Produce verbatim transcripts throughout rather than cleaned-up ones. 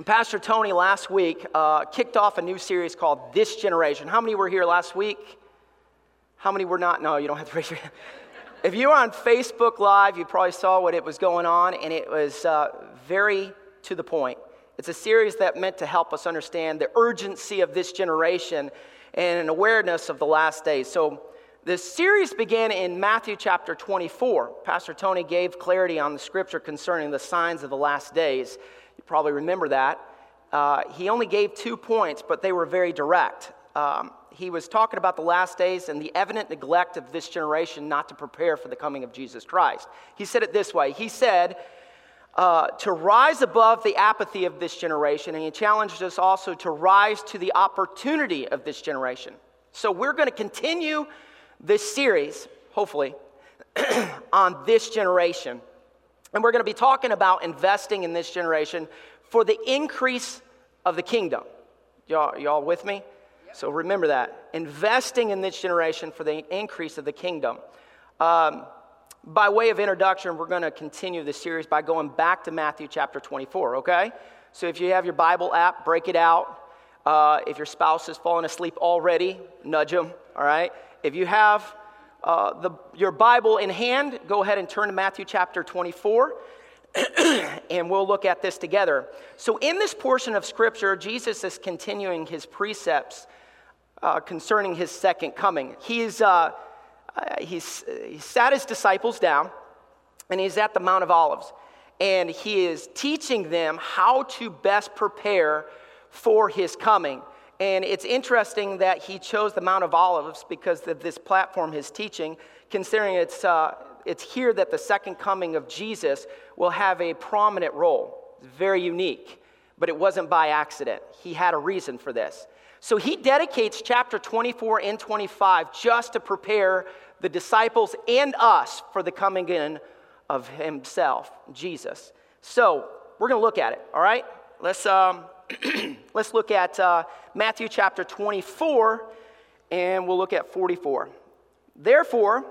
And Pastor Tony last week uh, kicked off a new series called This Generation. How many were here last week? How many were not? No, you don't have to raise your hand. If you were on Facebook Live, you probably saw what it was going on, and it was uh, very to the point. It's a series that meant to help us understand the urgency of this generation and an awareness of the last days. So this series began in Matthew chapter twenty-four. Pastor Tony gave clarity on the scripture concerning the signs of the last days. You probably remember that. Uh, he only gave two points, but they were very direct. Um, he was talking about the last days and the evident neglect of this generation not to prepare for the coming of Jesus Christ. He said it this way. He said, Uh, to rise above the apathy of this generation, and he challenged us also to rise to the opportunity of this generation. So we're going to continue this series, hopefully, on this generation, and we're going to be talking about investing in this generation for the increase of the kingdom. Y'all, y'all with me? Yep. So remember that. Investing in this generation for the increase of the kingdom. Um, By way of introduction, we're going to continue the series by going back to Matthew chapter twenty-four, okay? So if you have your Bible app, break it out. Uh, if your spouse has fallen asleep already, nudge them, all right? If you have uh, the, your Bible in hand, go ahead and turn to Matthew chapter twenty-four, and we'll look at this together. So in this portion of Scripture, Jesus is continuing his precepts uh, concerning his second coming. He is... Uh, Uh, he's, he sat his disciples down, and he's at the Mount of Olives, and he is teaching them how to best prepare for his coming. And it's interesting that he chose the Mount of Olives because of this platform his teaching, considering it's, uh, it's here that the second coming of Jesus will have a prominent role. It's very unique, but it wasn't by accident. He had a reason for this. So he dedicates chapter twenty-four and twenty-five just to prepare the disciples and us for the coming in of himself, Jesus. So we're going to look at it, all right? Let's um, let's look at uh, Matthew chapter twenty-four, and we'll look at forty-four. Therefore,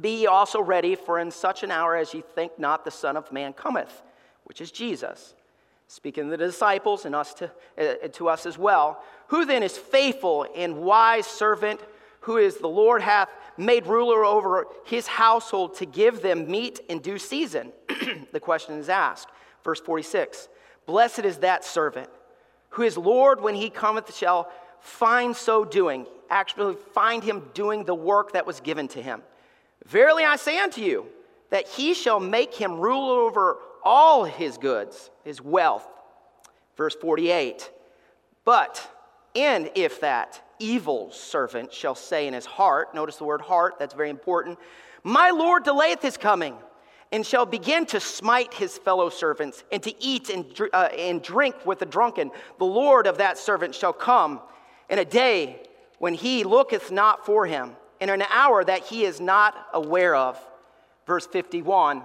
be ye also ready, for in such an hour as ye think not the Son of Man cometh, which is Jesus. Speaking to the disciples and us to, uh, to us as well. Who then is faithful and wise servant, who is the Lord hath made ruler over his household to give them meat in due season? The question is asked. Verse forty-six, blessed is that servant, who is Lord when he cometh shall find so doing, actually find him doing the work that was given to him. Verily I say unto you, that he shall make him ruler over all his goods, his wealth. Verse forty-eight, but, and if that evil servant shall say in his heart, notice the word heart, that's very important, my Lord delayeth his coming, and shall begin to smite his fellow servants, and to eat and, uh, and drink with the drunken, the Lord of that servant shall come in a day when he looketh not for him, in an hour that he is not aware of. Verse fifty-one,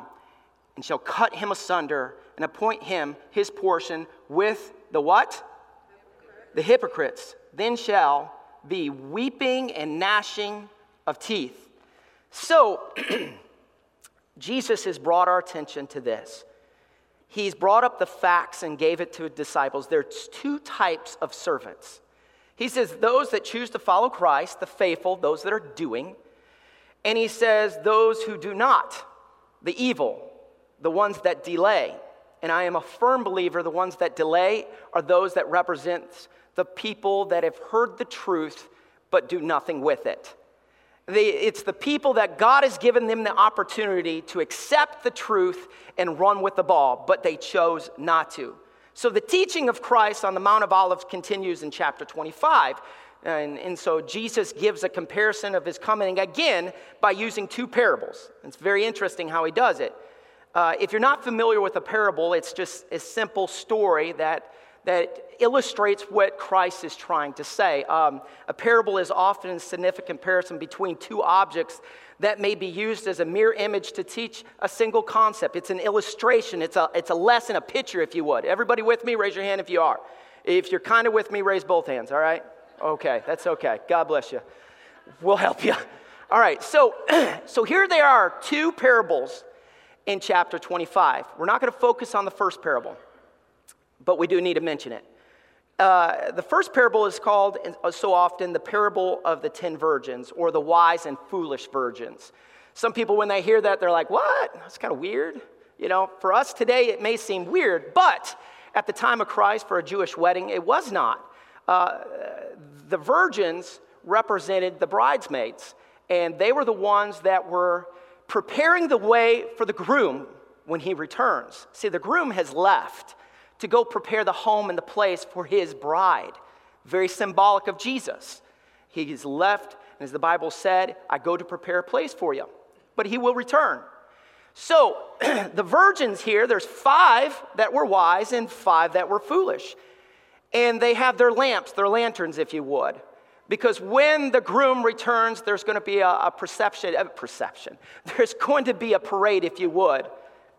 and shall cut him asunder and appoint him his portion with the what? Hypocrites. The hypocrites. Then shall be weeping and gnashing of teeth. So, Jesus has brought our attention to this. He's brought up the facts and gave it to his disciples. There's two types of servants. He says those that choose to follow Christ, the faithful, those that are doing. And he says those who do not, the evil, the ones that delay. And I am a firm believer the ones that delay are those that represent the people that have heard the truth but do nothing with it. They, it's the people that God has given them the opportunity to accept the truth and run with the ball, but they chose not to. So the teaching of Christ on the Mount of Olives continues in chapter twenty-five. And, and so Jesus gives a comparison of his coming again by using two parables. It's very interesting how he does it. Uh, if you're not familiar with a parable, it's just a simple story that, that illustrates what Christ is trying to say. Um, a parable is often a significant comparison between two objects that may be used as a mere image to teach a single concept. It's an illustration. It's a, it's a lesson, a picture, if you would. Everybody with me? Raise your hand if you are. If you're kind of with me, raise both hands, all right? Okay, that's okay. God bless you. We'll help you. All right, so, so here there are two parables in chapter twenty-five. We're not going to focus on the first parable. but we do need to mention it. Uh, the first parable is called so often the parable of the ten virgins, or the wise and foolish virgins. Some people, when they hear that, they're like, what? That's kind of weird. You know, for us today, it may seem weird, but at the time of Christ, for a Jewish wedding, it was not. Uh, the virgins represented the bridesmaids, and they were the ones that were preparing the way for the groom when he returns. See, the groom has left to go prepare the home and the place for his bride. Very symbolic of Jesus. He is left, and as the Bible said, I go to prepare a place for you, but he will return. So the virgins here, there's five that were wise and five that were foolish. And they have their lamps, their lanterns, if you would. Because when the groom returns, there's going to be a, a perception, a perception. There's going to be a parade, if you would.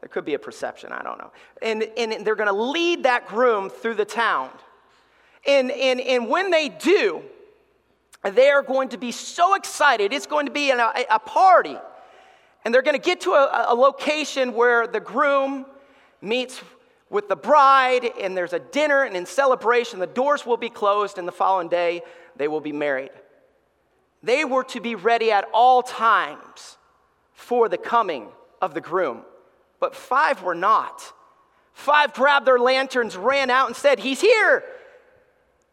There could be a perception, I don't know. And, and they're going to lead that groom through the town. And, and, and when they do, they are going to be so excited. It's going to be a, a party. And they're going to get to a, a location where the groom meets with the bride, and there's a dinner, and in celebration, the doors will be closed, and the following day, they will be married. They were to be ready at all times for the coming of the groom, but five were not. Five grabbed their lanterns, ran out, and said, he's here.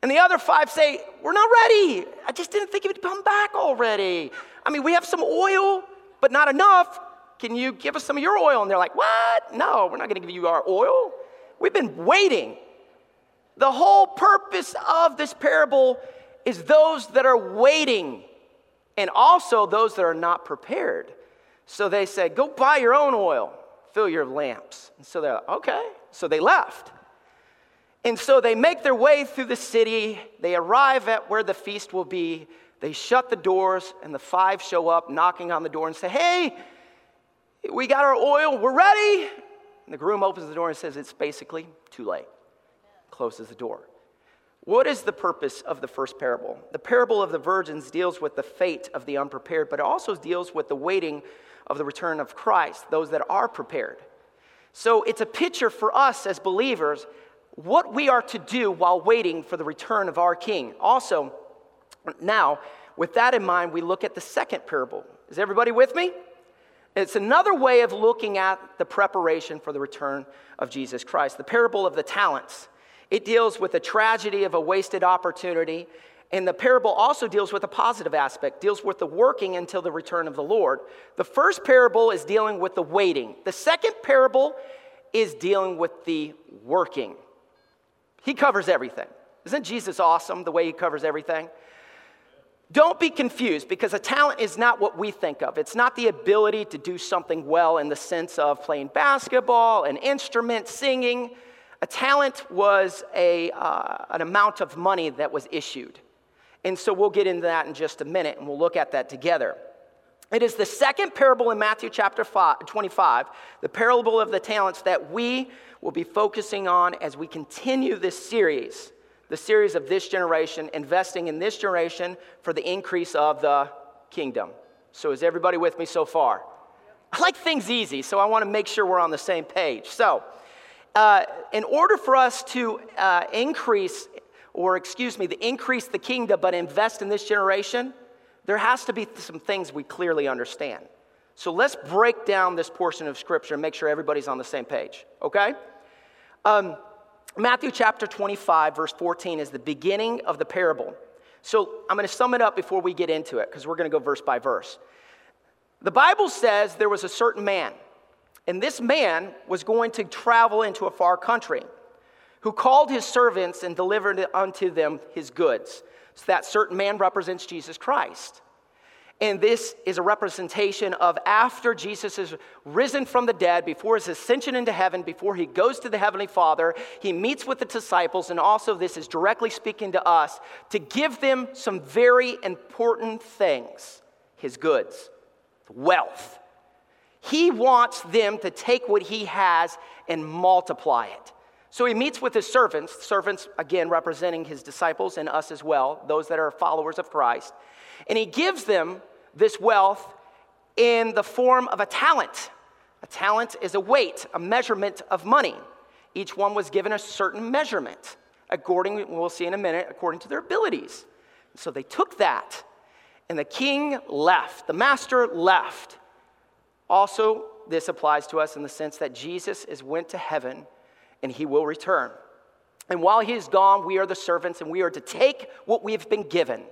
And the other five say, we're not ready. I just didn't think he would come back already. I mean, we have some oil, but not enough. Can you give us some of your oil? And they're like, what? No, we're not going to give you our oil. We've been waiting. The whole purpose of this parable is those that are waiting and also those that are not prepared. So they said, go buy your own oil, fill your lamps. And so they're like, okay. So they left. And so they make their way through the city. They arrive at where the feast will be. They shut the doors, and the five show up knocking on the door and say, hey, we got our oil, we're ready. And the groom opens the door and says, it's basically too late. Closes the door. What is the purpose of the first parable? The parable of the virgins deals with the fate of the unprepared, but it also deals with the waiting of the return of Christ, those that are prepared. So it's a picture for us as believers, what we are to do while waiting for the return of our King. Also, now, with that in mind, we look at the second parable. Is everybody with me? It's another way of looking at the preparation for the return of Jesus Christ. The parable of the talents. It deals with the tragedy of a wasted opportunity. And the parable also deals with a positive aspect, deals with the working until the return of the Lord. The first parable is dealing with the waiting. The second parable is dealing with the working. He covers everything. Isn't Jesus awesome, the way he covers everything? Don't be confused, because a talent is not what we think of. It's not the ability to do something well in the sense of playing basketball, an instrument, singing. A talent was a, uh, an amount of money that was issued. And so we'll get into that in just a minute, and we'll look at that together. It is the second parable in Matthew chapter twenty-five, the parable of the talents, that we will be focusing on as we continue this series. The series of this generation, investing in this generation for the increase of the kingdom. So is everybody with me so far? I like things easy, so I want to make sure we're on the same page. So uh, in order for us to uh, increase, or excuse me, to increase the kingdom but invest in this generation, there has to be some things we clearly understand. So let's break down this portion of Scripture and make sure everybody's on the same page, okay? Um Matthew chapter twenty-five, verse fourteen is the beginning of the parable. So I'm going to sum it up before we get into it, because we're going to go verse by verse. The Bible says there was a certain man, and this man was going to travel into a far country, who called his servants and delivered unto them his goods. So that certain man represents Jesus Christ. And this is a representation of after Jesus is risen from the dead, before his ascension into heaven, before he goes to the Heavenly Father, he meets with the disciples, and also this is directly speaking to us to give them some very important things, his goods, wealth. He wants them to take what he has and multiply it. So he meets with his servants, servants, again, representing his disciples and us as well, those that are followers of Christ. And he gives them this wealth in the form of a talent. A talent is a weight, a measurement of money. Each one was given a certain measurement, according, we'll see in a minute, according to their abilities. So they took that, and the king left. The master left. Also, this applies to us in the sense that Jesus is went to heaven, and he will return. And while he is gone, we are the servants, and we are to take what we have been given.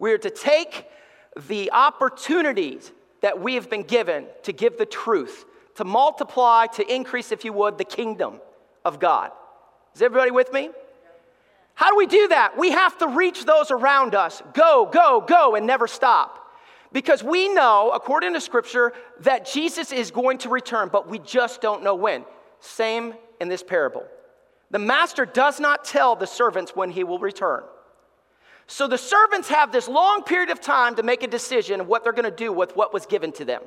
We are to take the opportunities that we have been given to give the truth, to multiply, to increase, if you would, the kingdom of God. Is everybody with me? How do we do that? We have to reach those around us. Go, go, go, and never stop. Because we know, according to Scripture, that Jesus is going to return, but we just don't know when. Same in this parable. The master does not tell the servants when he will return. So the servants have this long period of time to make a decision of what they're going to do with what was given to them.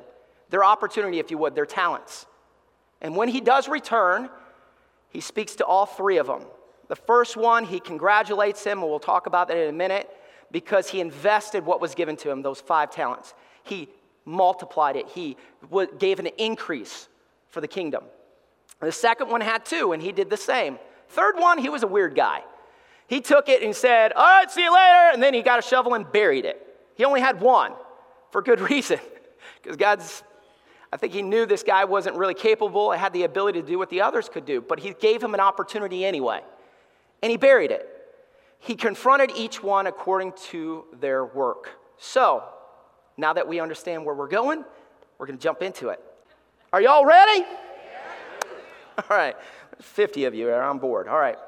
Their opportunity, if you would, their talents. And when he does return, he speaks to all three of them. The first one, he congratulates him, and we'll talk about that in a minute, because he invested what was given to him, those five talents. He multiplied it. He gave an increase for the kingdom. The second one had two, and he did the same. Third one, he was a weird guy. He took it and said, all right, see you later, and then he got a shovel and buried it. He only had one for good reason, because God's, I think he knew this guy wasn't really capable and had the ability to do what the others could do, but he gave him an opportunity anyway. And he buried it. He confronted each one according to their work. So, now that we understand where we're going, we're going to jump into it. Are y'all ready? Yeah. All right. fifty of you are on board. All right.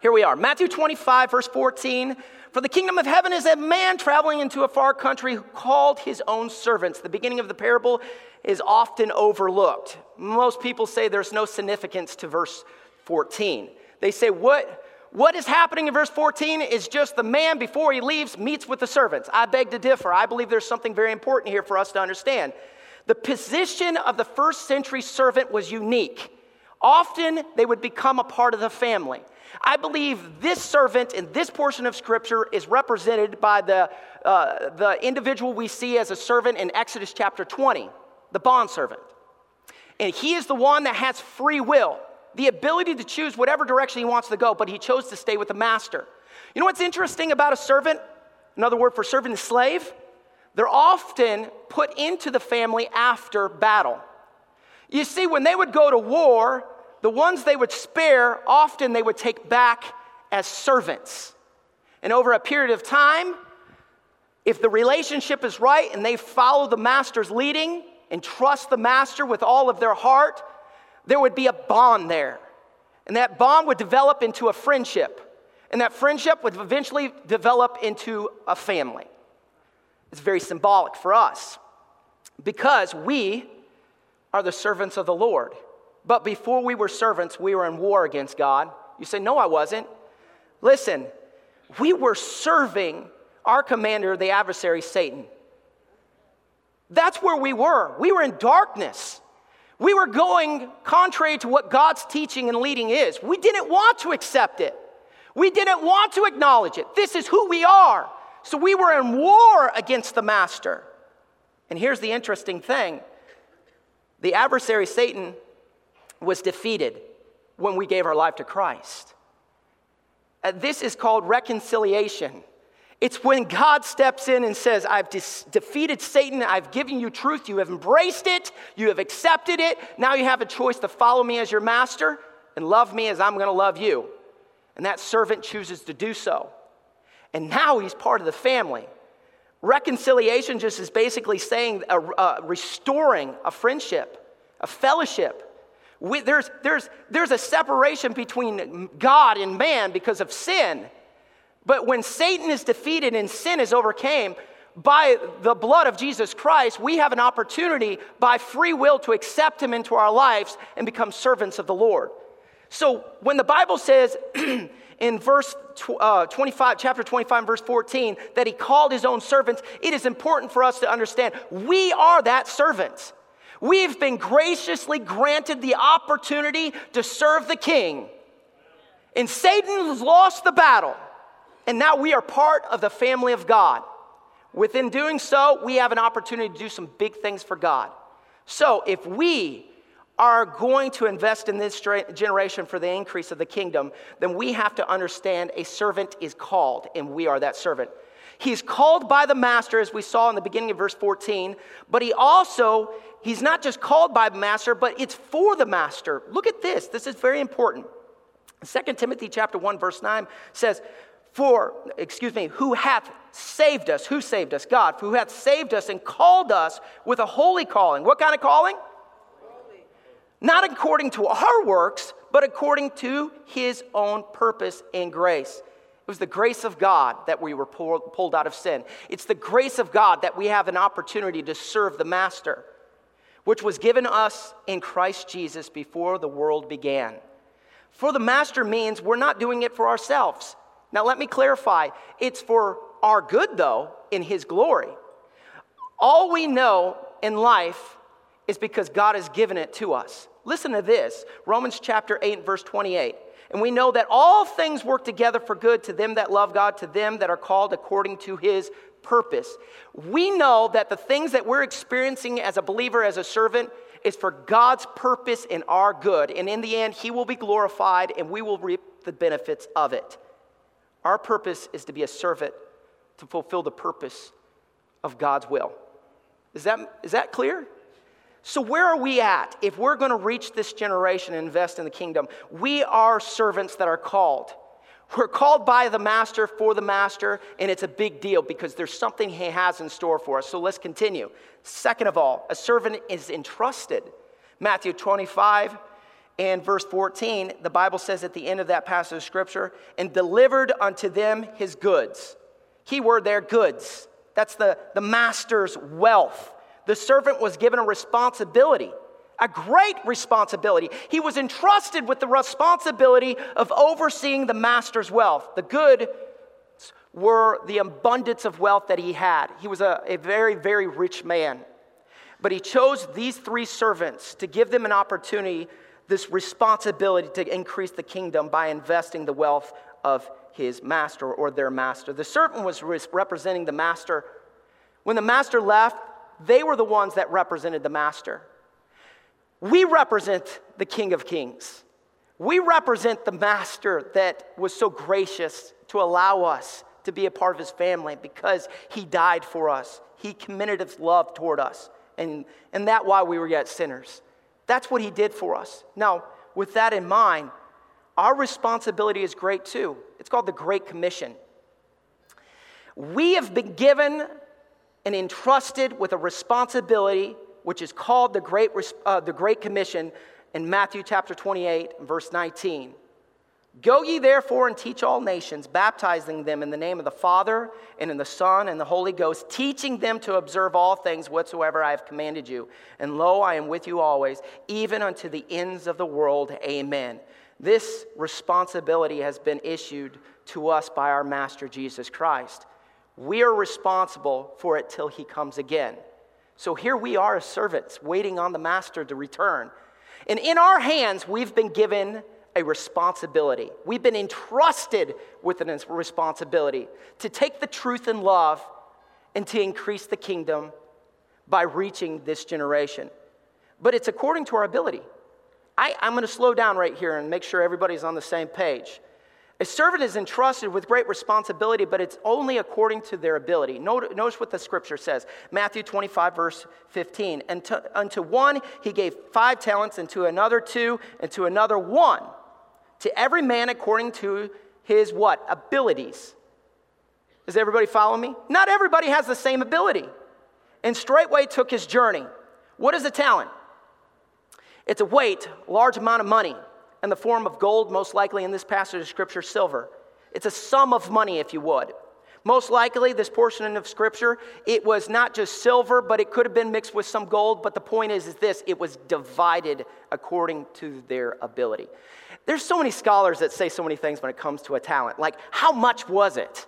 Here we are. Matthew twenty-five, verse fourteen. For the kingdom of heaven is a man traveling into a far country who called his own servants. The beginning of the parable is often overlooked. Most people say there's no significance to verse fourteen. They say, what, what is happening in verse fourteen is just the man before he leaves meets with the servants. I beg to differ. I believe there's something very important here for us to understand. The position of the first century servant was unique. Often they would become a part of the family. I believe this servant in this portion of Scripture is represented by the, uh, the individual we see as a servant in Exodus chapter twenty, the bondservant. And he is the one that has free will, the ability to choose whatever direction he wants to go, but he chose to stay with the master. You know what's interesting about a servant? Another word for servant is slave. They're often put into the family after battle. You see, when they would go to war, the ones they would spare, often they would take back as servants. And over a period of time, if the relationship is right and they follow the master's leading and trust the master with all of their heart, there would be a bond there. And that bond would develop into a friendship. And that friendship would eventually develop into a family. It's very symbolic for us because we are the servants of the Lord. But before we were servants, we were in war against God. You say, no, I wasn't. Listen, we were serving our commander, the adversary, Satan. That's where we were. We were in darkness. We were going contrary to what God's teaching and leading is. We didn't want to accept it. We didn't want to acknowledge it. This is who we are. So we were in war against the master. And here's the interesting thing. The adversary, Satan, was defeated when we gave our life to Christ. This is called reconciliation. It's when God steps in and says, I've dis- defeated Satan, I've given you truth, you have embraced it, you have accepted it, now you have a choice to follow me as your master and love me as I'm going to love you. And that servant chooses to do so. And now he's part of the family. Reconciliation just is basically saying, a, a restoring a friendship, a fellowship. We, there's, there's, there's a separation between God and man because of sin. But when Satan is defeated and sin is overcome by the blood of Jesus Christ, we have an opportunity by free will to accept him into our lives and become servants of the Lord. So when the Bible says in verse twenty-five, chapter twenty-five, verse fourteen, that he called his own servants, it is important for us to understand we are that servant. We've been graciously granted the opportunity to serve the king. And Satan has lost the battle. And now we are part of the family of God. Within doing so, we have an opportunity to do some big things for God. So if we are going to invest in this generation for the increase of the kingdom, then we have to understand a servant is called, and we are that servant. He's called by the master, as we saw in the beginning of verse fourteen, but he also, he's not just called by the master, but it's for the master. Look at this. This is very important. Second Timothy chapter one, verse nine says, for, excuse me, who hath saved us. Who saved us? God. Who hath saved us and called us with a holy calling. What kind of calling? Holy. Not according to our works, but according to his own purpose and grace. It was the grace of God that we were pulled out of sin. It's the grace of God that we have an opportunity to serve the master, which was given us in Christ Jesus before the world began. For the master means we're not doing it for ourselves. Now let me clarify. It's for our good, though, in his glory. All we know in life is because God has given it to us. Listen to this. Romans chapter eight, verse twenty-eight. And we know that all things work together for good to them that love God, to them that are called according to his purpose. We know that the things that we're experiencing as a believer, as a servant, is for God's purpose and our good. And in the end, he will be glorified and we will reap the benefits of it. Our purpose is to be a servant to fulfill the purpose of God's will. Is that, is that clear? So where are we at if we're going to reach this generation and invest in the kingdom? We are servants that are called. We're called by the master for the master, and it's a big deal because there's something he has in store for us. So let's continue. Second of all, a servant is entrusted. Matthew twenty-five and verse fourteen, the Bible says at the end of that passage of Scripture, and delivered unto them his goods. Key word there, goods. That's the, the master's wealth. The servant was given a responsibility, a great responsibility. He was entrusted with the responsibility of overseeing the master's wealth. The goods were the abundance of wealth that he had. He was a, a very, very rich man. But he chose these three servants to give them an opportunity, this responsibility to increase the kingdom by investing the wealth of his master or their master. The servant was representing the master. When the master left, they were the ones that represented the master. We represent the King of Kings. We represent the master that was so gracious to allow us to be a part of his family because he died for us. He committed his love toward us. And, and that's why we were yet sinners. That's what he did for us. Now, with that in mind, our responsibility is great too. It's called the Great Commission. We have been given and entrusted with a responsibility, which is called the Great, uh, the Great Commission in Matthew chapter twenty-eight, verse nineteen. Go ye therefore and teach all nations, baptizing them in the name of the Father and in the Son and the Holy Ghost, teaching them to observe all things whatsoever I have commanded you. And lo, I am with you always, even unto the ends of the world. Amen. This responsibility has been issued to us by our Master Jesus Christ. We are responsible for it till he comes again. So here we are as servants waiting on the master to return. And in our hands, we've been given a responsibility. We've been entrusted with a responsibility to take the truth in love and to increase the kingdom by reaching this generation. But it's according to our ability. I, I'm going to slow down right here and make sure everybody's on the same page. A servant is entrusted with great responsibility, but it's only according to their ability. Notice what the scripture says. Matthew twenty-five, verse fifteen. And to, unto one he gave five talents, and to another two, and to another one. To every man according to his what? Abilities. Does everybody follow me? Not everybody has the same ability. And straightway took his journey. What is a talent? It's a weight, large amount of money. In the form of gold, most likely in this passage of Scripture, silver. It's a sum of money, if you would. Most likely, this portion of Scripture, it was not just silver, but it could have been mixed with some gold. But the point is, is this, it was divided according to their ability. There's so many scholars that say so many things when it comes to a talent. Like, how much was it?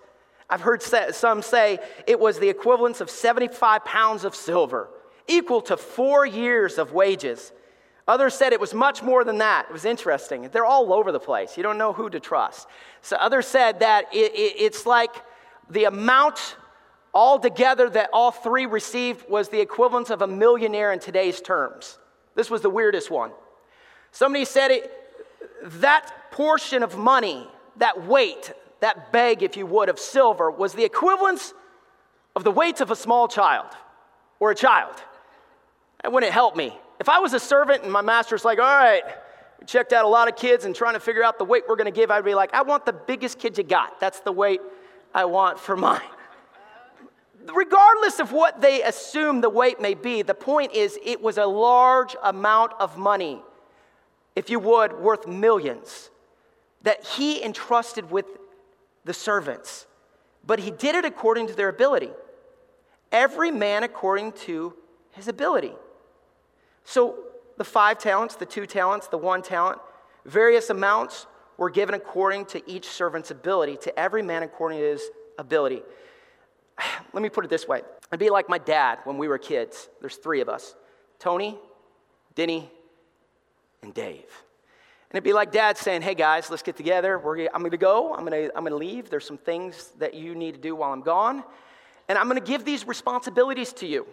I've heard some say it was the equivalence of seventy-five pounds of silver, equal to four years of wages. Others said it was much more than that. It was interesting. They're all over the place. You don't know who to trust. So others said that it, it, it's like the amount altogether that all three received was the equivalent of a millionaire in today's terms. This was the weirdest one. Somebody said it, that portion of money, that weight, that bag, if you would, of silver was the equivalence of the weight of a small child or a child. That wouldn't help me. If I was a servant and my master's like, all right, we checked out a lot of kids and trying to figure out the weight we're going to give, I'd be like, I want the biggest kid you got. That's the weight I want for mine. Regardless of what they assume the weight may be, the point is it was a large amount of money, if you would, worth millions, that he entrusted with the servants. But he did it according to their ability. Every man according to his ability. So the five talents, the two talents, the one talent, various amounts were given according to each servant's ability, to every man according to his ability. Let me put it this way. It'd be like my dad when we were kids. There's three of us, Tony, Denny, and Dave. And it'd be like Dad saying, hey guys, let's get together. We're, I'm going to go. I'm going to I'm going to leave. There's some things that you need to do while I'm gone. And I'm going to give these responsibilities to you.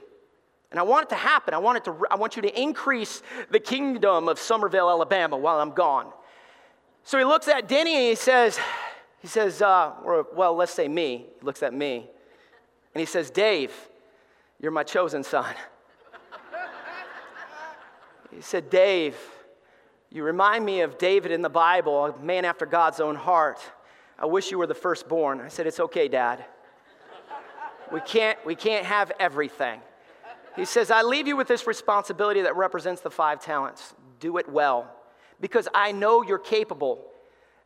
And I want it to happen. I want it to. I want you to increase the kingdom of Summerville, Alabama while I'm gone. So he looks at Denny and he says, he says, uh, or, well, let's say me. He looks at me. And he says, Dave, you're my chosen son. He said, Dave, you remind me of David in the Bible, a man after God's own heart. I wish you were the firstborn. I said, it's okay, Dad. We can't, we can't have everything. He says, I leave you with this responsibility that represents the five talents. Do it well, because I know you're capable.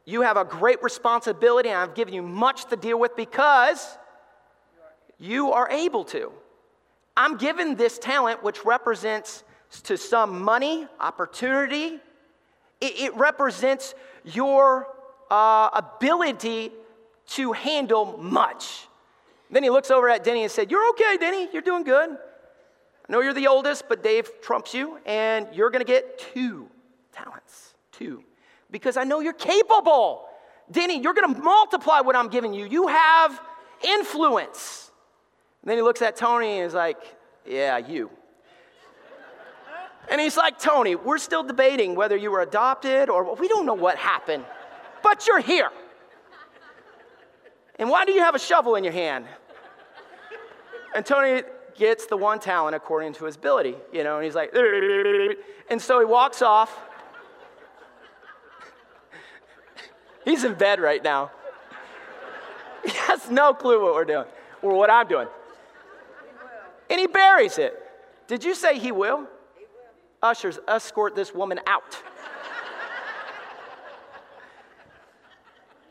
You have a great responsibility, and I've given you much to deal with because you are able to. I'm given this talent, which represents to some money, opportunity. It, it represents your uh, ability to handle much. Then he looks over at Denny and said, you're okay, Denny. You're doing good. I know you're the oldest, but Dave trumps you, and you're going to get two talents, two, because I know you're capable. Denny, you're going to multiply what I'm giving you. You have influence. And then he looks at Tony and is like, yeah, you. And he's like, Tony, we're still debating whether you were adopted or we don't know what happened, but you're here. And why do you have a shovel in your hand? And Tony gets the one talent according to his ability, you know, and he's like, and so he walks off. He's in bed right now. He has no clue what we're doing or what I'm doing. And he buries it. Did you say he will? Ushers, escort this woman out.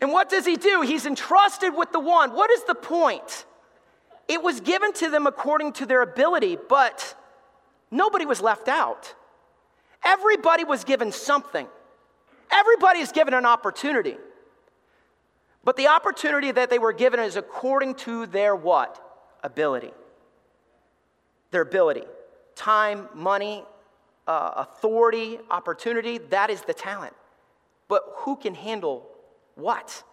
And what does he do? He's entrusted with the one. What is the point? It was given to them according to their ability, but nobody was left out. Everybody was given something. Everybody is given an opportunity. But the opportunity that they were given is according to their what? Ability. Their ability. Time, money, Uh, authority, opportunity, that is the talent. But who can handle what?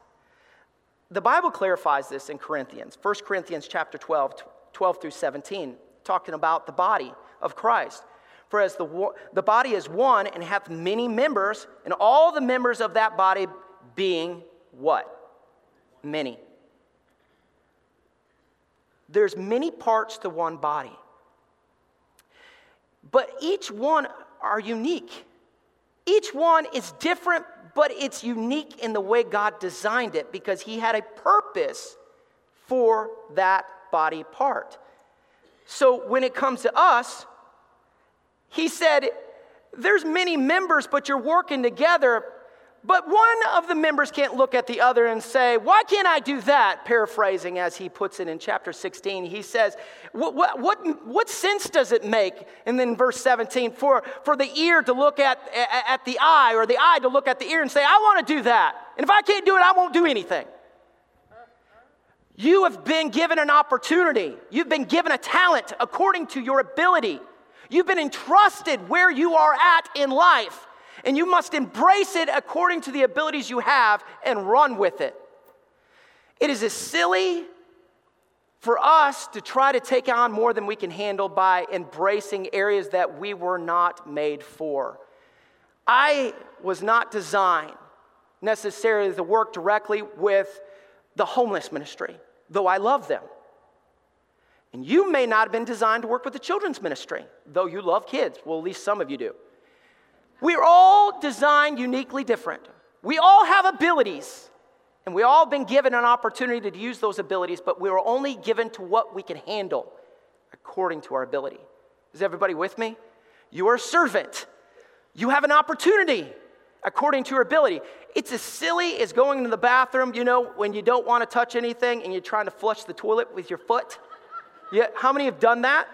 The Bible clarifies this in Corinthians, First Corinthians chapter twelve, twelve through seventeen, talking about the body of Christ. For as the, the body is one and hath many members, and all the members of that body being what? Many. There's many parts to one body. But each one are unique. Each one is different, but it's unique in the way God designed it because he had a purpose for that body part. So when it comes to us, he said, there's many members, but you're working together. But one of the members can't look at the other and say, why can't I do that? Paraphrasing as he puts it in chapter sixteen, he says, what, what, what, what sense does it make? And then verse seventeen, for, for the ear to look at, at the eye or the eye to look at the ear and say, I want to do that. And if I can't do it, I won't do anything. You have been given an opportunity. You've been given a talent according to your ability. You've been entrusted where you are at in life. And you must embrace it according to the abilities you have and run with it. It is as silly for us to try to take on more than we can handle by embracing areas that we were not made for. I was not designed necessarily to work directly with the homeless ministry, though I love them. And you may not have been designed to work with the children's ministry, though you love kids. Well, at least some of you do. We're all designed uniquely different. We all have abilities, and we all been given an opportunity to use those abilities, but we were only given to what we can handle according to our ability. Is everybody with me? You are a servant. You have an opportunity according to your ability. It's as silly as going into the bathroom, you know, when you don't want to touch anything and you're trying to flush the toilet with your foot. Yeah, how many have done that?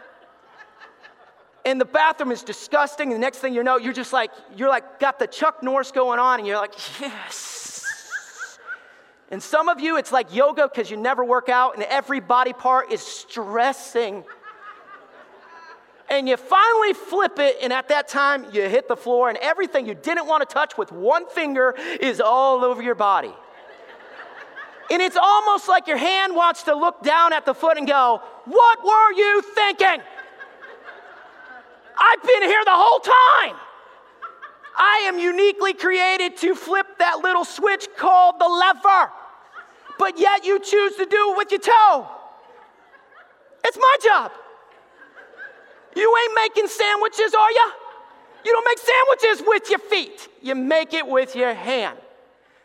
And the bathroom is disgusting. And the next thing you know, you're just like, you're like, got the Chuck Norris going on, and you're like, yes. And some of you, it's like yoga because you never work out, and every body part is stressing. And you finally flip it, and at that time, you hit the floor, and everything you didn't want to touch with one finger is all over your body. And it's almost like your hand wants to look down at the foot and go, what were you thinking? I've been here the whole time. I am uniquely created to flip that little switch called the lever, but yet you choose to do it with your toe. It's my job. You ain't making sandwiches, are you? You don't make sandwiches with your feet. You make it with your hand.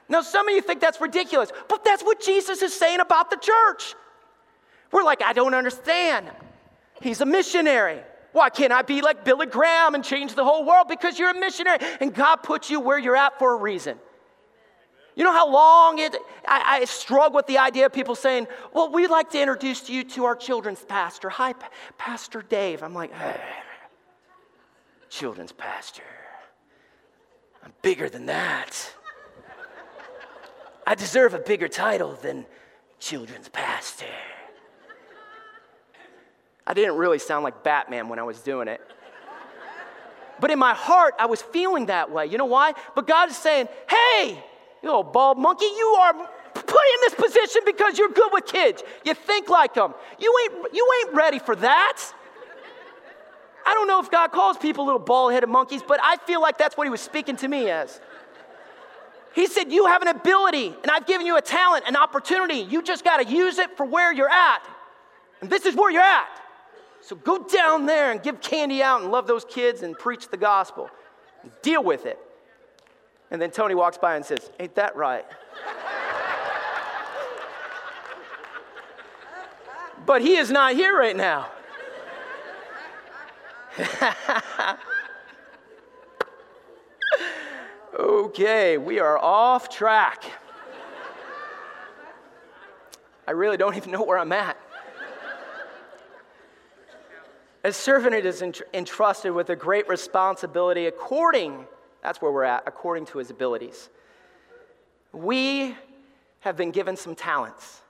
Now, some of you think that's ridiculous, but that's what Jesus is saying about the church. We're like, I don't understand. He's a missionary. Why can't I be like Billy Graham and change the whole world? Because you're a missionary, and God put you where you're at for a reason. You know how long it, I, I struggle with the idea of people saying, well, we'd like to introduce you to our children's pastor. Hi, pa- Pastor Dave. I'm like, ugh. Children's pastor. I'm bigger than that. I deserve a bigger title than children's pastor. I didn't really sound like Batman when I was doing it. But in my heart, I was feeling that way. You know why? But God is saying, hey, you little bald monkey, you are put in this position because you're good with kids. You think like them. You ain't, you ain't ready for that. I don't know if God calls people little bald-headed monkeys, but I feel like that's what he was speaking to me as. He said, you have an ability, and I've given you a talent, an opportunity. You just got to use it for where you're at. And this is where you're at. So go down there and give candy out and love those kids and preach the gospel. And deal with it. And then Tony walks by and says, ain't that right? But he is not here right now. Okay, we are off track. I really don't even know where I'm at. A servant is entrusted with a great responsibility according That's where we're at, according to his abilities. We have been given some talents,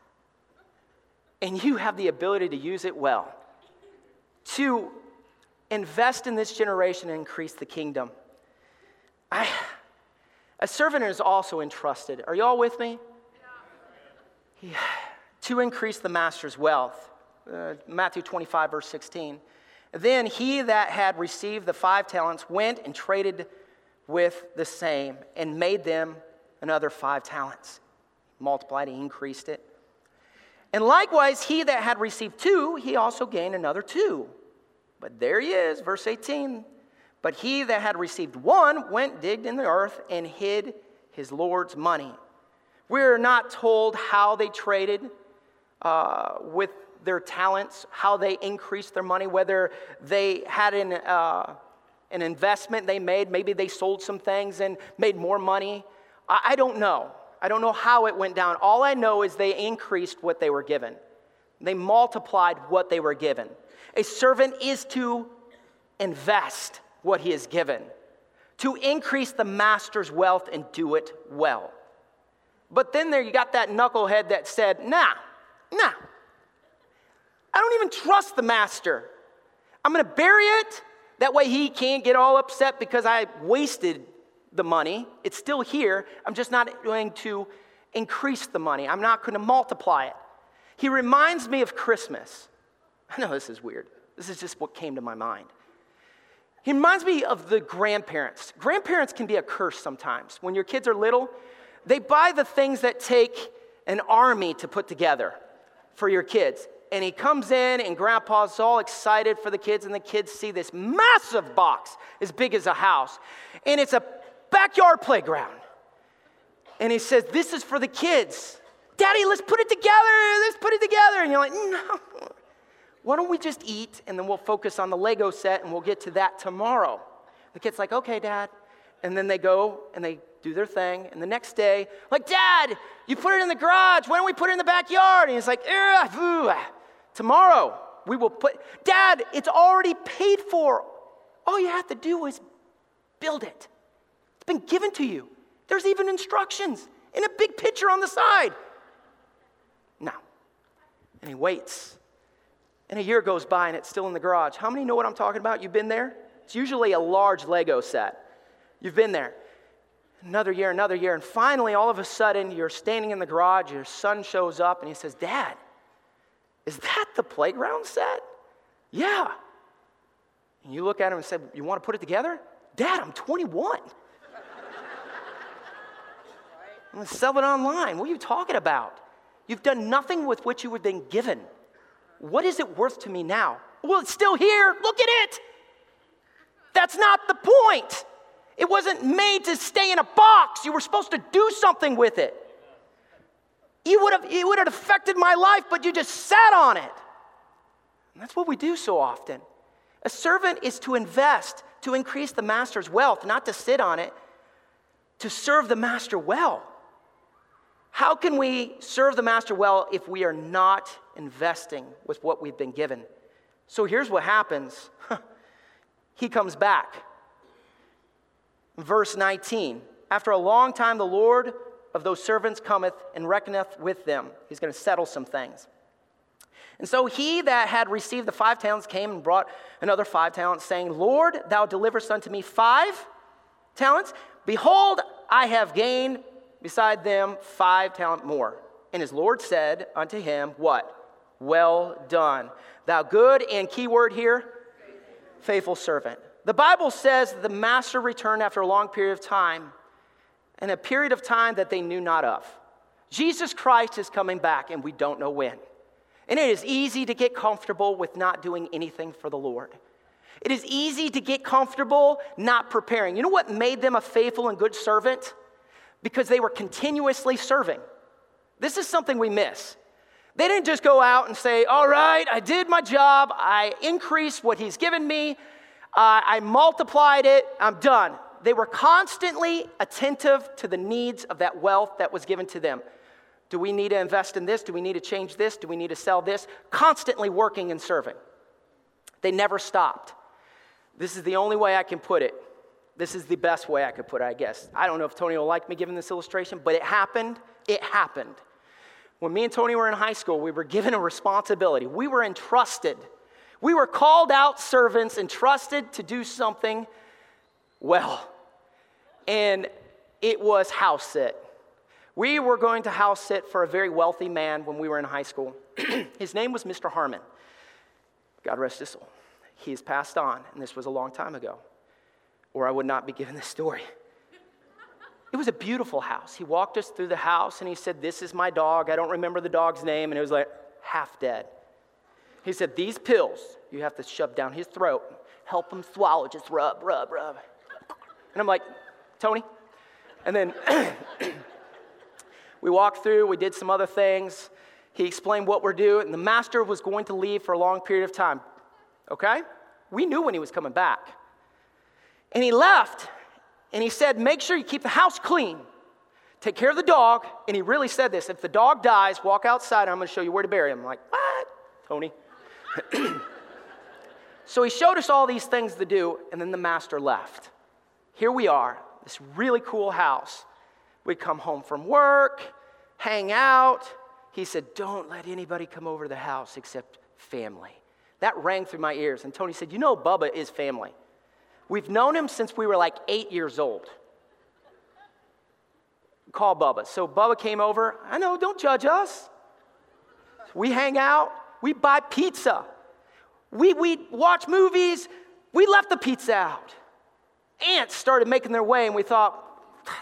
and you have the ability to use it well, to invest in this generation and increase the kingdom. I, a servant is also entrusted. Are you all with me? Yeah. Yeah. To increase the master's wealth, uh, Matthew twenty-five, verse sixteen. Then he that had received the five talents went and traded with the same, and made them another five talents. Multiplied, he increased it. And likewise, he that had received two, he also gained another two. But there he is, verse eighteen. But he that had received one went, digged in the earth, and hid his Lord's money. We're not told how they traded uh, with their talents, how they increased their money, whether they had an... Uh, an investment they made. Maybe they sold some things and made more money. I don't know. I don't know how it went down. All I know is they increased what they were given. They multiplied what they were given. A servant is to invest what he is given, to increase the master's wealth and do it well. But then there you got that knucklehead that said, nah, nah. I don't even trust the master. I'm going to bury it. That way he can't get all upset because I wasted the money. It's still here. I'm just not going to increase the money. I'm not going to multiply it. He reminds me of Christmas. I know this is weird. This is just what came to my mind. He reminds me of the grandparents. Grandparents can be a curse sometimes. When your kids are little, they buy the things that take an army to put together for your kids. And he comes in, and Grandpa's all excited for the kids, and the kids see this massive box as big as a house. And it's a backyard playground. And he says, this is for the kids. Daddy, let's put it together. Let's put it together. And you're like, no. Why don't we just eat, and then we'll focus on the Lego set, and we'll get to that tomorrow. The kid's like, okay, Dad. And then they go, and they do their thing. And the next day, like, Dad, you put it in the garage. Why don't we put it in the backyard? And he's like, ugh, tomorrow we will put, Dad, it's already paid for. All you have to do is build it. It's been given to you. There's even instructions in a big picture on the side. No. And he waits. And a year goes by, and it's still in the garage. How many know what I'm talking about? You've been there? It's usually a large Lego set. You've been there. Another year, another year, and finally, all of a sudden, you're standing in the garage, your son shows up, and he says, Dad, is that the playground set? Yeah. And you look at him and say, you want to put it together? Dad, I'm twenty-one. I'm going to sell it online. What are you talking about? You've done nothing with what you were then given. What is it worth to me now? Well, it's still here. Look at it. That's not the point. It wasn't made to stay in a box. You were supposed to do something with it. You would have, it would have affected my life, but you just sat on it. And that's what we do so often. A servant is to invest, to increase the master's wealth, not to sit on it, to serve the master well. How can we serve the master well if we are not investing with what we've been given? So here's what happens. He comes back. Verse nineteen, after a long time, the Lord of those servants cometh and reckoneth with them. He's going to settle some things. And so he that had received the five talents came and brought another five talents, saying, Lord, thou deliverest unto me five talents. Behold, I have gained beside them five talent more. And his Lord said unto him, what? Well done, thou good, and key word here, faithful servant. The Bible says the master returned after a long period of time, and a period of time that they knew not of. Jesus Christ is coming back, and we don't know when. And it is easy to get comfortable with not doing anything for the Lord. It is easy to get comfortable not preparing. You know what made them a faithful and good servant? Because they were continuously serving. This is something we miss. They didn't just go out and say, all right, I did my job, I increased what he's given me, Uh, I multiplied it, I'm done. They were constantly attentive to the needs of that wealth that was given to them. Do we need to invest in this? Do we need to change this? Do we need to sell this? Constantly working and serving. They never stopped. This is the only way I can put it. This is the best way I could put it, I guess. I don't know if Tony will like me giving this illustration, but it happened. It happened. When me and Tony were in high school, we were given a responsibility. We were entrusted. We were called out servants, entrusted to do something well. And it was house sit. We were going to house sit for a very wealthy man when we were in high school. His name was Mister Harmon. God rest his soul. He has passed on, and this was a long time ago, or I would not be given this story. It was a beautiful house. He walked us through the house, and he said, this is my dog. I don't remember the dog's name. And it was like half dead. He said, these pills you have to shove down his throat, help him swallow, just rub, rub, rub. And I'm like, Tony? And then we walked through, we did some other things. He explained what we're doing, and the master was going to leave for a long period of time, okay? We knew when he was coming back. And he left, and he said, make sure you keep the house clean. Take care of the dog. And he really said this, if the dog dies, walk outside, and I'm going to show you where to bury him. I'm like, what, Tony? So he showed us all these things to do, and then the master left. Here we are, this really cool house. We'd come home from work, hang out. He said, don't let anybody come over to the house except family. That rang through my ears, and Tony said, you know Bubba is family. We've known him since we were like eight years old. Call Bubba. So Bubba came over. I know, don't judge us. We hang out. We buy pizza. We we watch movies. We left the pizza out. Ants started making their way, and we thought,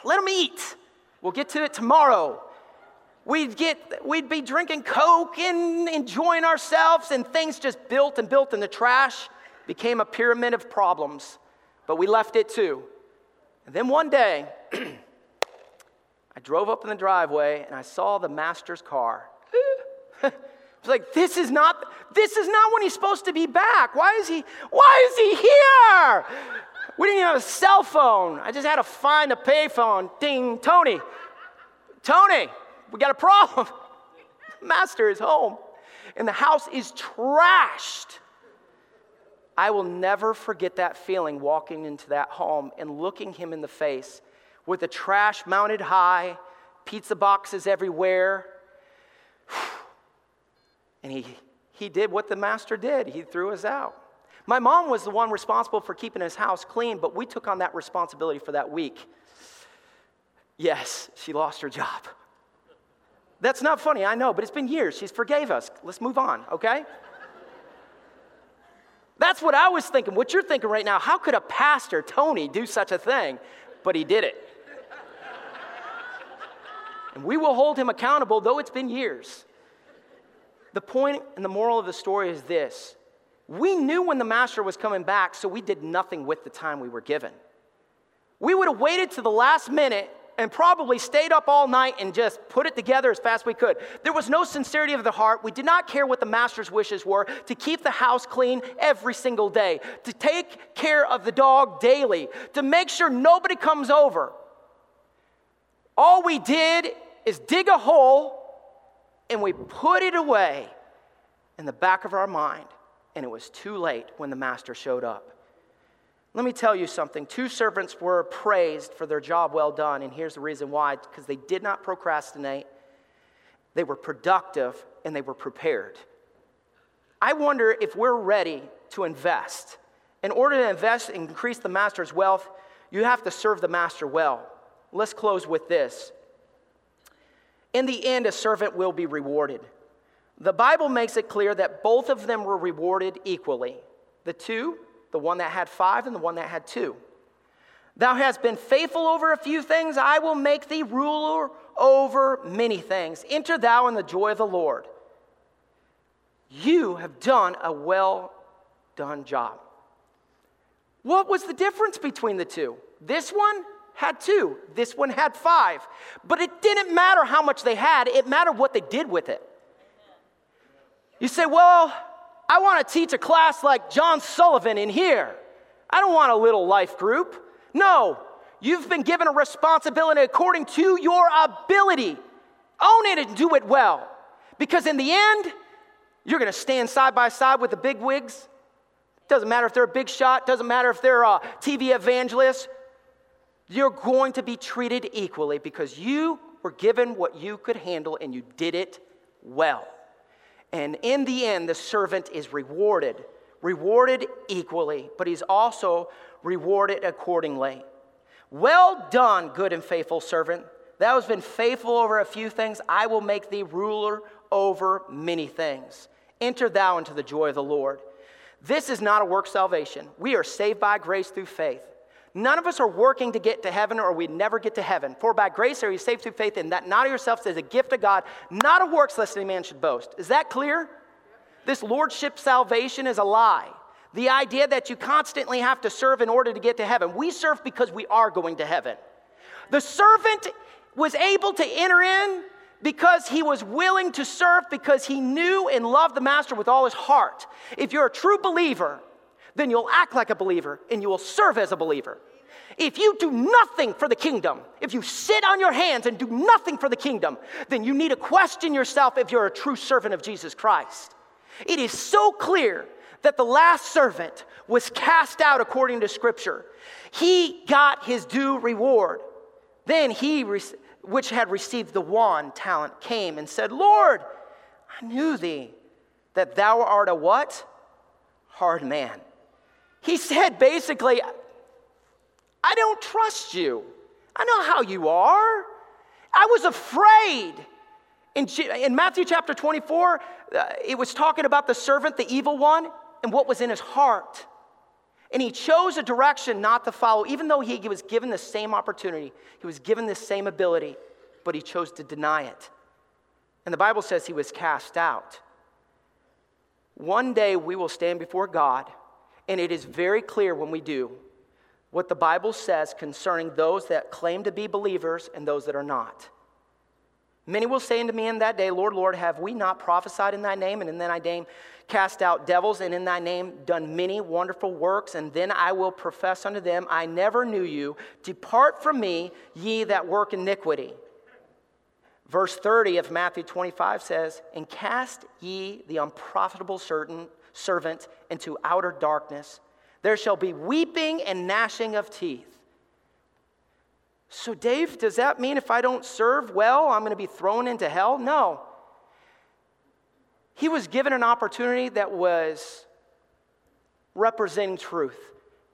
let them eat. We'll get to it tomorrow. We'd get, we'd be drinking Coke and enjoying ourselves, and things just built and built in the trash. Became a pyramid of problems, but we left it too. And then one day, I drove up in the driveway, and I saw the master's car. I was like, this is not, this is not when he's supposed to be back. Why is he, why is he here? We didn't even have a cell phone. I just had to find a payphone. Ding, Tony. Tony, we got a problem. Master is home, and the house is trashed. I will never forget that feeling walking into that home and looking him in the face with the trash mounted high, pizza boxes everywhere. And he, he did what the master did. He threw us out. My mom was the one responsible for keeping his house clean, but we took on that responsibility for that week. Yes, she lost her job. That's not funny, I know, but it's been years. She's forgave us. Let's move on, okay? That's what I was thinking, what you're thinking right now. How could a pastor, Tony, do such a thing? But he did it. And we will hold him accountable, though it's been years. The point and the moral of the story is this. We knew when the master was coming back, so we did nothing with the time we were given. We would have waited to the last minute and probably stayed up all night and just put it together as fast as we could. There was no sincerity of the heart. We did not care what the master's wishes were to keep the house clean every single day, to take care of the dog daily, to make sure nobody comes over. All we did is dig a hole, and we put it away in the back of our mind. And it was too late when the master showed up. Let me tell you something. Two servants were praised for their job well done, and here's the reason why. Because they did not procrastinate. They were productive, and they were prepared. I wonder if we're ready to invest. In order to invest and increase the master's wealth, you have to serve the master well. Let's close with this. In the end, a servant will be rewarded. The Bible makes it clear that both of them were rewarded equally. The two, the one that had five and the one that had two. Thou hast been faithful over a few things, I will make thee ruler over many things. Enter thou in the joy of the Lord. You have done a well done job. What was the difference between the two? This one had two. This one had five. But it didn't matter how much they had. It mattered what they did with it. You say, well, I want to teach a class like John Sullivan in here. I don't want a little life group. No, you've been given a responsibility according to your ability. Own it and do it well. Because in the end, you're going to stand side by side with the big wigs. Doesn't matter if they're a big shot. Doesn't matter if they're a T V evangelist. You're going to be treated equally because you were given what you could handle and you did it well. And in the end, the servant is rewarded, rewarded equally, but he's also rewarded accordingly. Well done, good and faithful servant. Thou hast been faithful over a few things. I will make thee ruler over many things. Enter thou into the joy of the Lord. This is not a work salvation. We are saved by grace through faith. None of us are working to get to heaven or we'd never get to heaven. For by grace are you saved through faith, and that not of yourselves is a gift of God, not of works lest any man should boast. Is that clear? This lordship salvation is a lie. The idea that you constantly have to serve in order to get to heaven. We serve because we are going to heaven. The servant was able to enter in because he was willing to serve because he knew and loved the master with all his heart. If you're a true believer, then you'll act like a believer, and you will serve as a believer. If you do nothing for the kingdom, if you sit on your hands and do nothing for the kingdom, then you need to question yourself if you're a true servant of Jesus Christ. It is so clear that the last servant was cast out according to Scripture. He got his due reward. Then he, which had received the one talent, came and said, Lord, I knew thee, that thou art a what? Hard man. He said, basically, I don't trust you. I know how you are. I was afraid. In, in Matthew chapter twenty-four, uh, it was talking about the servant, the evil one, and what was in his heart. And he chose a direction not to follow, even though he was given the same opportunity. He was given the same ability, but he chose to deny it. And the Bible says he was cast out. One day we will stand before God, and it is very clear when we do what the Bible says concerning those that claim to be believers and those that are not. Many will say unto me in that day, Lord, Lord, have we not prophesied in thy name, and in thy name cast out devils, and in thy name done many wonderful works? And then I will profess unto them, I never knew you. Depart from me, ye that work iniquity. Verse thirty of Matthew twenty-five says, and cast ye the unprofitable servant into outer darkness. There shall be weeping and gnashing of teeth. So, Dave, does that mean if I don't serve well, I'm going to be thrown into hell? No. He was given an opportunity that was representing truth.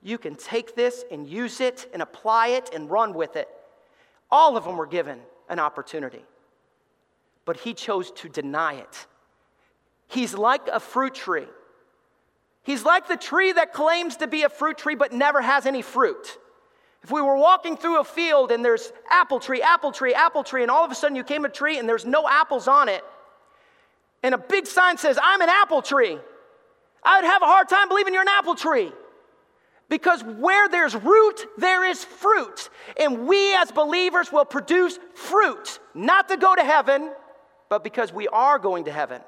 You can take this and use it and apply it and run with it. All of them were given an opportunity, but he chose to deny it. He's like a fruit tree. He's like the tree that claims to be a fruit tree but never has any fruit. If we were walking through a field and there's apple tree, apple tree, apple tree, and all of a sudden you came to a tree and there's no apples on it, and a big sign says, I'm an apple tree, I would have a hard time believing you're an apple tree. Because where there's root, there is fruit. And we as believers will produce fruit, not to go to heaven, but because we are going to heaven.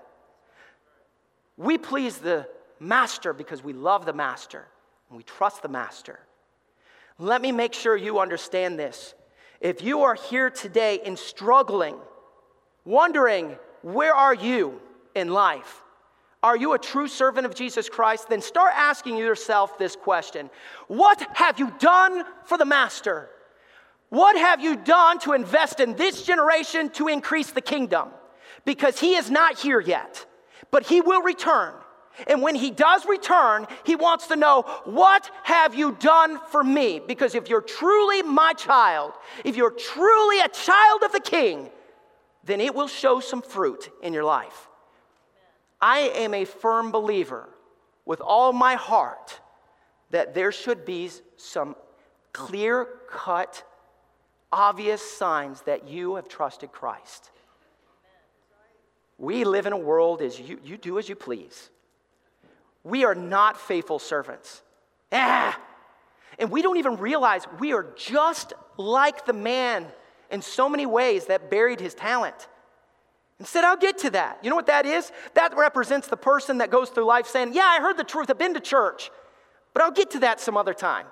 We please the Master because we love the Master and we trust the Master. Let me make sure you understand this. If you are here today and struggling, wondering, where are you in life? Are you a true servant of Jesus Christ? Then start asking yourself this question. What have you done for the Master? What have you done to invest in this generation to increase the kingdom? Because he is not here yet, but he will return. And when he does return, he wants to know, what have you done for me? Because if you're truly my child, if you're truly a child of the King, then it will show some fruit in your life. I am a firm believer with all my heart that there should be some clear-cut, obvious signs that you have trusted Christ. We live in a world as you, you do as you please. We are not faithful servants. Ah! And we don't even realize we are just like the man in so many ways that buried his talent. And said, I'll get to that. You know what that is? That represents the person that goes through life saying, yeah, I heard the truth, I've been to church, but I'll get to that some other time.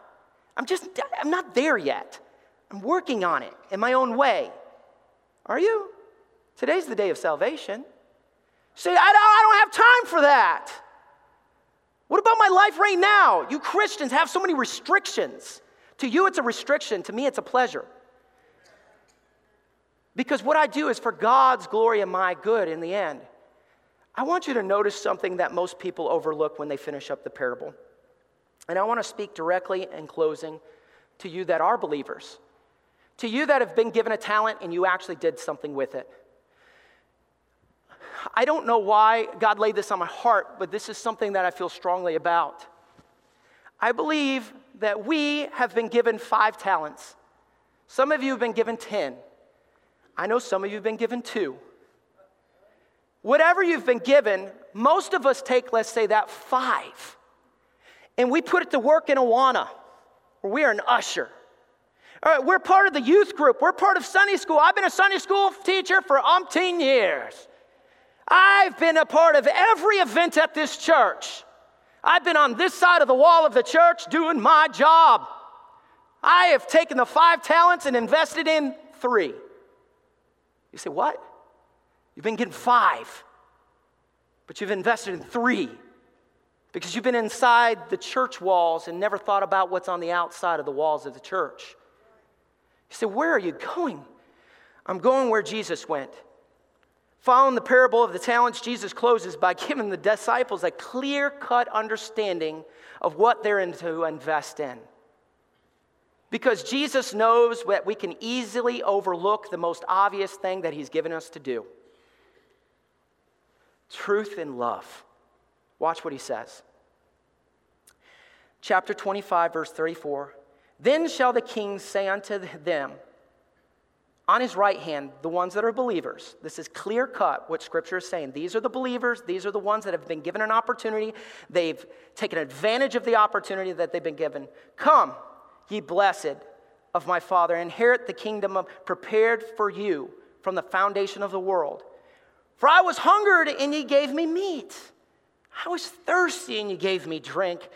I'm just, I'm not there yet. I'm working on it in my own way. Are you? Today's the day of salvation. Say, I don't, I don't have time for that. What about my life right now? You Christians have so many restrictions. To you, it's a restriction. To me, it's a pleasure. Because what I do is for God's glory and my good in the end. I want you to notice something that most people overlook when they finish up the parable. And I want to speak directly in closing to you that are believers. To you that have been given a talent and you actually did something with it. I don't know why God laid this on my heart, but this is something that I feel strongly about. I believe that we have been given five talents. Some of you have been given ten. I know some of you have been given two. Whatever you've been given, most of us take, let's say, that five, and we put it to work in Awana, where we are an usher. All right, we're part of the youth group. We're part of Sunday school. I've been a Sunday school teacher for umpteen years. I've been a part of every event at this church. I've been on this side of the wall of the church doing my job. I have taken the five talents and invested in three. You say, what? You've been getting five, but you've invested in three because you've been inside the church walls and never thought about what's on the outside of the walls of the church. You say, where are you going? I'm going where Jesus went. Following the parable of the talents, Jesus closes by giving the disciples a clear-cut understanding of what they're to invest in. Because Jesus knows that we can easily overlook the most obvious thing that he's given us to do. Truth and love. Watch what he says. chapter twenty-five, verse thirty-four. Then shall the king say unto them, on his right hand, the ones that are believers. This is clear cut what Scripture is saying. These are the believers. These are the ones that have been given an opportunity. They've taken advantage of the opportunity that they've been given. Come, ye blessed of my Father, inherit the kingdom of, prepared for you from the foundation of the world. For I was hungered, and ye gave me meat. I was thirsty, and ye gave me drink.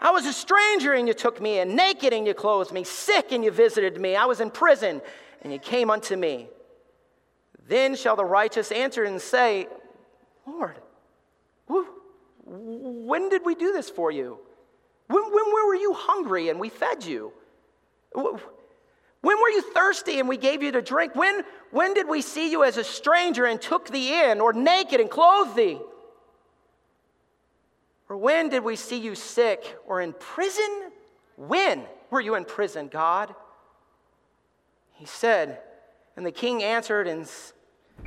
I was a stranger, and you took me in. Naked, and you clothed me. Sick, and you visited me. I was in prison, and you came unto me. Then shall the righteous answer and say, Lord, when did we do this for you? When, when were you hungry, and we fed you? When were you thirsty, and we gave you to drink? When, when did we see you as a stranger, and took thee in, or naked, and clothed thee? Or when did we see you sick or in prison? When were you in prison, God? He said, and the king answered and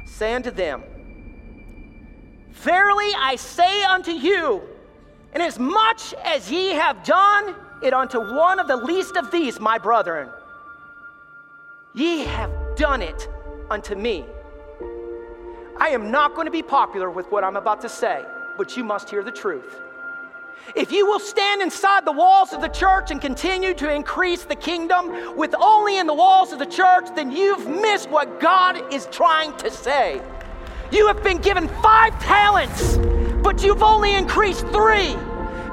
said unto them, verily I say unto you, inasmuch as ye have done it unto one of the least of these, my brethren, ye have done it unto me. I am not going to be popular with what I'm about to say, but you must hear the truth. If you will stand inside the walls of the church and continue to increase the kingdom with only in the walls of the church, then you've missed what God is trying to say. You have been given five talents, but you've only increased three,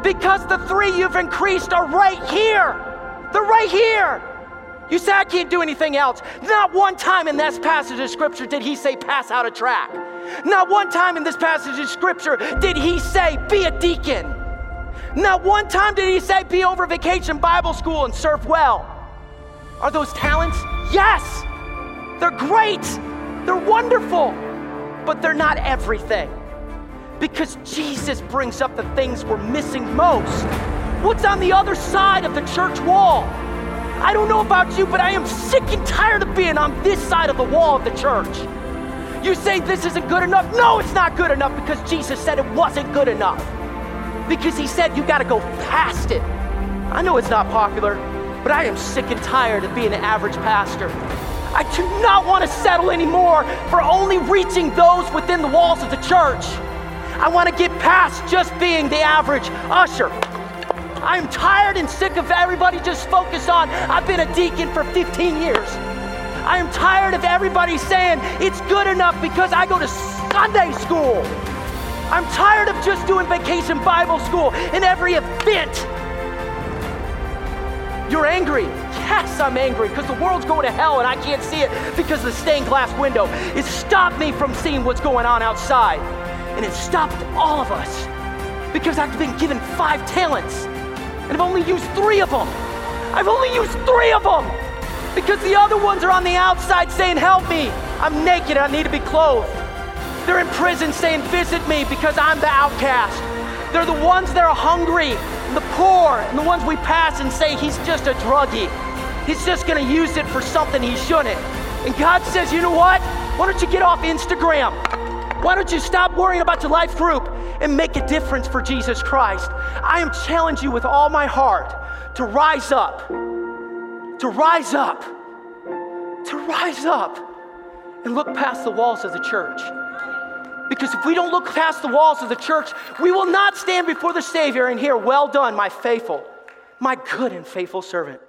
because the three you've increased are right here. They're right here. You say, I can't do anything else. Not one time in this passage of Scripture did he say, pass out a tract. Not one time in this passage of Scripture did he say, be a deacon. Not one time did he say, be over vacation Bible school and serve well. Are those talents? Yes. They're great. They're wonderful. But they're not everything. Because Jesus brings up the things we're missing most. What's on the other side of the church wall? I don't know about you, but I am sick and tired of being on this side of the wall of the church. You say this isn't good enough. No, it's not good enough, because Jesus said it wasn't good enough. Because he said you got to go past it. I know it's not popular, but I am sick and tired of being an average pastor. I do not want to settle anymore for only reaching those within the walls of the church. I want to get past just being the average usher. I am tired and sick of everybody just focus on, I've been a deacon for fifteen years. I am tired of everybody saying it's good enough because I go to Sunday school. I'm tired of just doing vacation Bible school in every event. You're angry. Yes, I'm angry, because the world's going to hell and I can't see it because the stained glass window. It stopped me from seeing what's going on outside. And it stopped all of us, because I've been given five talents and I've only used three of them. I've only used three of them because the other ones are on the outside saying, help me. I'm naked. I need to be clothed. They're in prison saying, visit me, because I'm the outcast. They're the ones that are hungry, the poor, and the ones we pass and say, he's just a druggie. He's just going to use it for something he shouldn't. And God says, you know what? Why don't you get off Instagram? Why don't you stop worrying about your life group and make a difference for Jesus Christ? I am challenging you with all my heart to rise up, to rise up, to rise up, and look past the walls of the church. Because if we don't look past the walls of the church, we will not stand before the Savior and hear, well done, my faithful, my good and faithful servant.